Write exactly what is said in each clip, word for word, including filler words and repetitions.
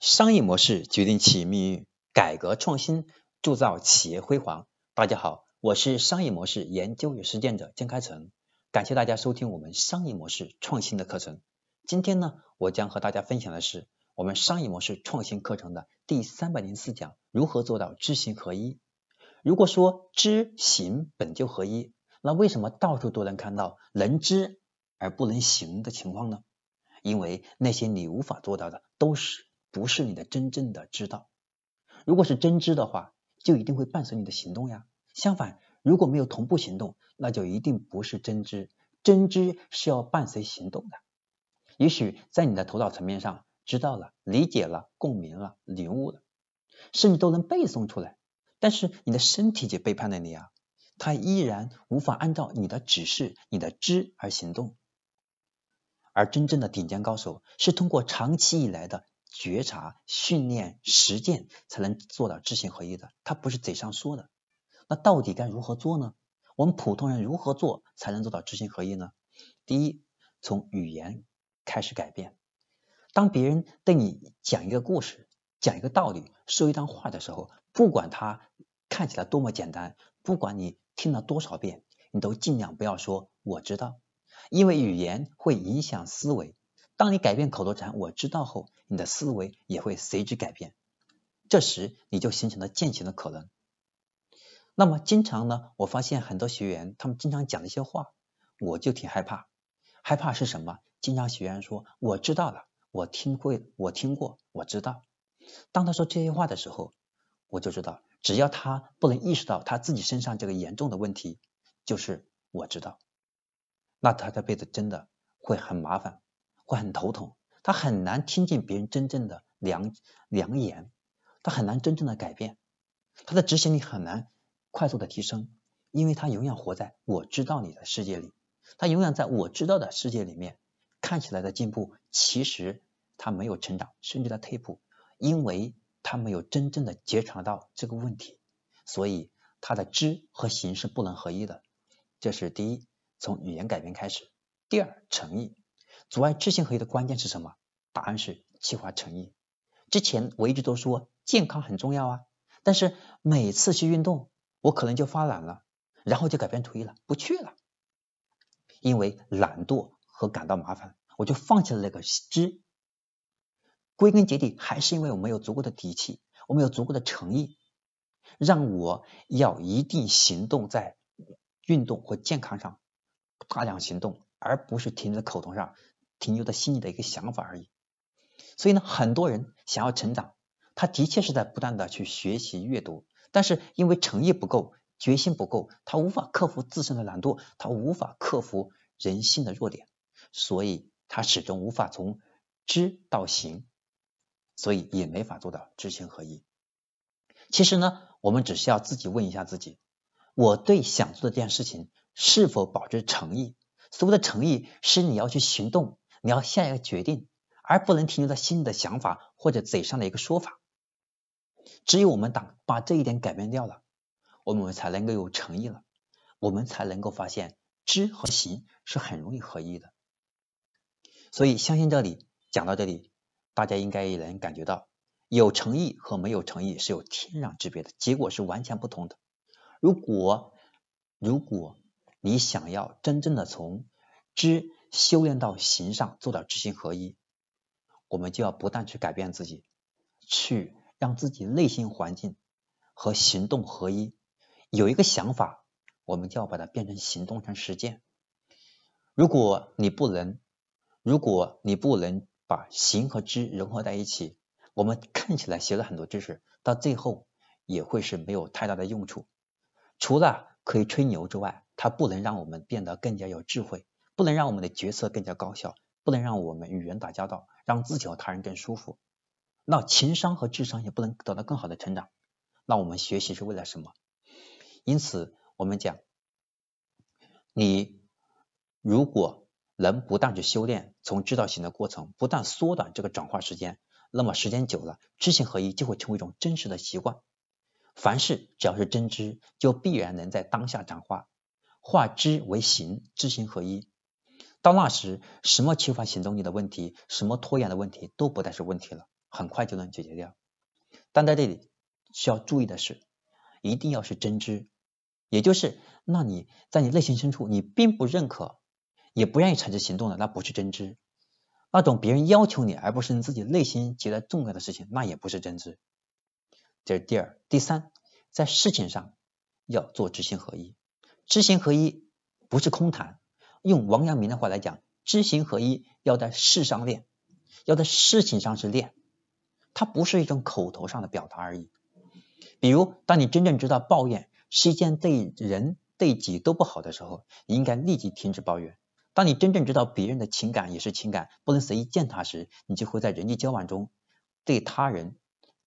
商业模式决定企业命运，改革创新铸造企业辉煌。大家好，我是商业模式研究与实践者江开成，感谢大家收听我们商业模式创新的课程。今天呢，我将和大家分享的是我们商业模式创新课程的第三百零四讲，如何做到知行合一。如果说知行本就合一，那为什么到处都能看到能知而不能行的情况呢？因为那些你无法做到的都是不是你的真正的知道。如果是真知的话，就一定会伴随你的行动呀。相反，如果没有同步行动，那就一定不是真知。真知是要伴随行动的。也许在你的头脑层面上知道了、理解了、共鸣了、领悟了，甚至都能背诵出来，但是你的身体就背叛了你啊，它依然无法按照你的指示、你的知而行动。而真正的顶尖高手是通过长期以来的觉察、训练、实践才能做到知行合一的，它不是嘴上说的。那到底该如何做呢？我们普通人如何做才能做到知行合一呢？第一，从语言开始改变。当别人对你讲一个故事、讲一个道理、说一段话的时候，不管它看起来多么简单，不管你听了多少遍，你都尽量不要说我知道，因为语言会影响思维。当你改变口头禅我知道后，你的思维也会随之改变，这时你就形成了践行的可能。那么经常呢，我发现很多学员他们经常讲的一些话，我就挺害怕。害怕是什么？经常学员说我知道了，我听会，我听过，我知道。当他说这些话的时候，我就知道，只要他不能意识到他自己身上这个严重的问题，就是我知道，那他这辈子真的会很麻烦，会很头痛，他很难听进别人真正的良良言，他很难真正的改变，他的执行力很难快速的提升，因为他永远活在我知道你的世界里，他永远在我知道的世界里面看起来的进步，其实他没有成长，甚至在退步，因为他没有真正的觉察到这个问题，所以他的知和行是不能合一的。这是第一，从语言改变开始。第二，诚意。阻碍知行合一的关键是什么？答案是激发诚意。之前我一直都说健康很重要啊，但是每次去运动我可能就发懒了，然后就改变主意了，不去了，因为懒惰和感到麻烦，我就放弃了那个知。归根结底还是因为我没有足够的底气，我没有足够的诚意，让我要一定行动，在运动或健康上大量行动，而不是停留在口头上，停留在心里的一个想法而已。所以呢，很多人想要成长，他的确是在不断的去学习阅读，但是因为诚意不够，决心不够，他无法克服自身的懒惰，他无法克服人性的弱点，所以他始终无法从知到行，所以也没法做到知行合一。其实呢，我们只需要自己问一下自己，我对想做的这件事情是否保持诚意？所谓的诚意是你要去行动，你要下一个决定，而不能停留在心里的想法或者嘴上的一个说法。只有我们把这一点改变掉了，我们才能够有诚意了，我们才能够发现知和行是很容易合一的。所以相信这里讲到这里，大家应该也能感觉到，有诚意和没有诚意是有天壤之别的，结果是完全不同的。如果如果你想要真正的从知修炼到行上做到知行合一，我们就要不断去改变自己，去让自己内心环境和行动合一。有一个想法，我们就要把它变成行动，成实践。如果你不能如果你不能把行和知融合在一起，我们看起来学了很多知识，到最后也会是没有太大的用处。除了可以吹牛之外，它不能让我们变得更加有智慧，不能让我们的决策更加高效，不能让我们与人打交道，让自己和他人更舒服。那情商和智商也不能得到更好的成长，那我们学习是为了什么？因此我们讲，你如果能不断去修炼从知到行的过程，不断缩短这个转化时间，那么时间久了，知行合一就会成为一种真实的习惯。凡事只要是真知，就必然能在当下转化，化知为行，知行合一。到那时，什么缺乏行动力的问题，什么拖延的问题都不再是问题了，很快就能解决掉。但在这里需要注意的是，一定要是真知，也就是那你在你内心深处你并不认可也不愿意采取行动的，那不是真知。那种别人要求你而不是你自己内心觉得重要的事情，那也不是真知。这是第二。第三，在事情上要做知行合一。知行合一不是空谈，用王阳明的话来讲，知行合一要在事上练，要在事情上去练，它不是一种口头上的表达而已。比如当你真正知道抱怨是一件对人对己都不好的时候，你应该立即停止抱怨。当你真正知道别人的情感也是情感，不能随意践踏时，你就会在人际交往中对他人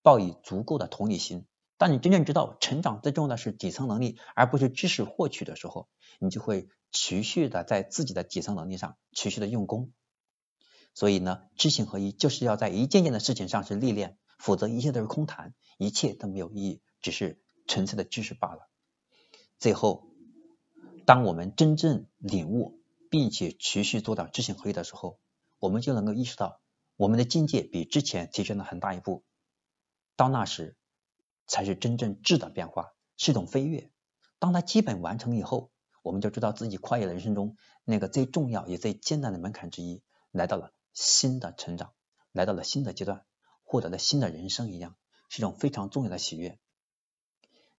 抱以足够的同理心。当你真正知道成长最重要的是底层能力而不是知识获取的时候，你就会持续的在自己的底层能力上持续的用功。所以呢，知行合一就是要在一件件的事情上是历练，否则一切都是空谈，一切都没有意义，只是纯粹的知识罢了。最后，当我们真正领悟并且持续做到知行合一的时候，我们就能够意识到我们的境界比之前提升了很大一步。到那时才是真正质的变化，是一种飞跃。当它基本完成以后，我们就知道自己跨越人生中那个最重要也最艰难的门槛之一，来到了新的成长，来到了新的阶段，获得了新的人生一样，是一种非常重要的喜悦。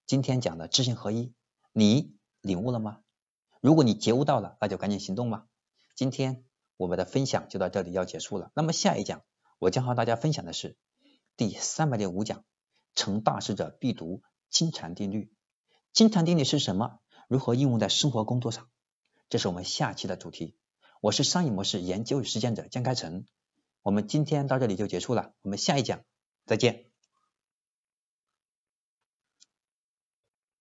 今天讲的知行合一，你领悟了吗？如果你觉悟到了，那就赶紧行动吧。今天我们的分享就到这里要结束了，那么下一讲我将和大家分享的是第三百零五讲，成大事者必读金蝉定律。金蝉定律是什么？如何应用在生活工作上？这是我们下期的主题。我是商业模式研究与实践者江开成，我们今天到这里就结束了，我们下一讲再见。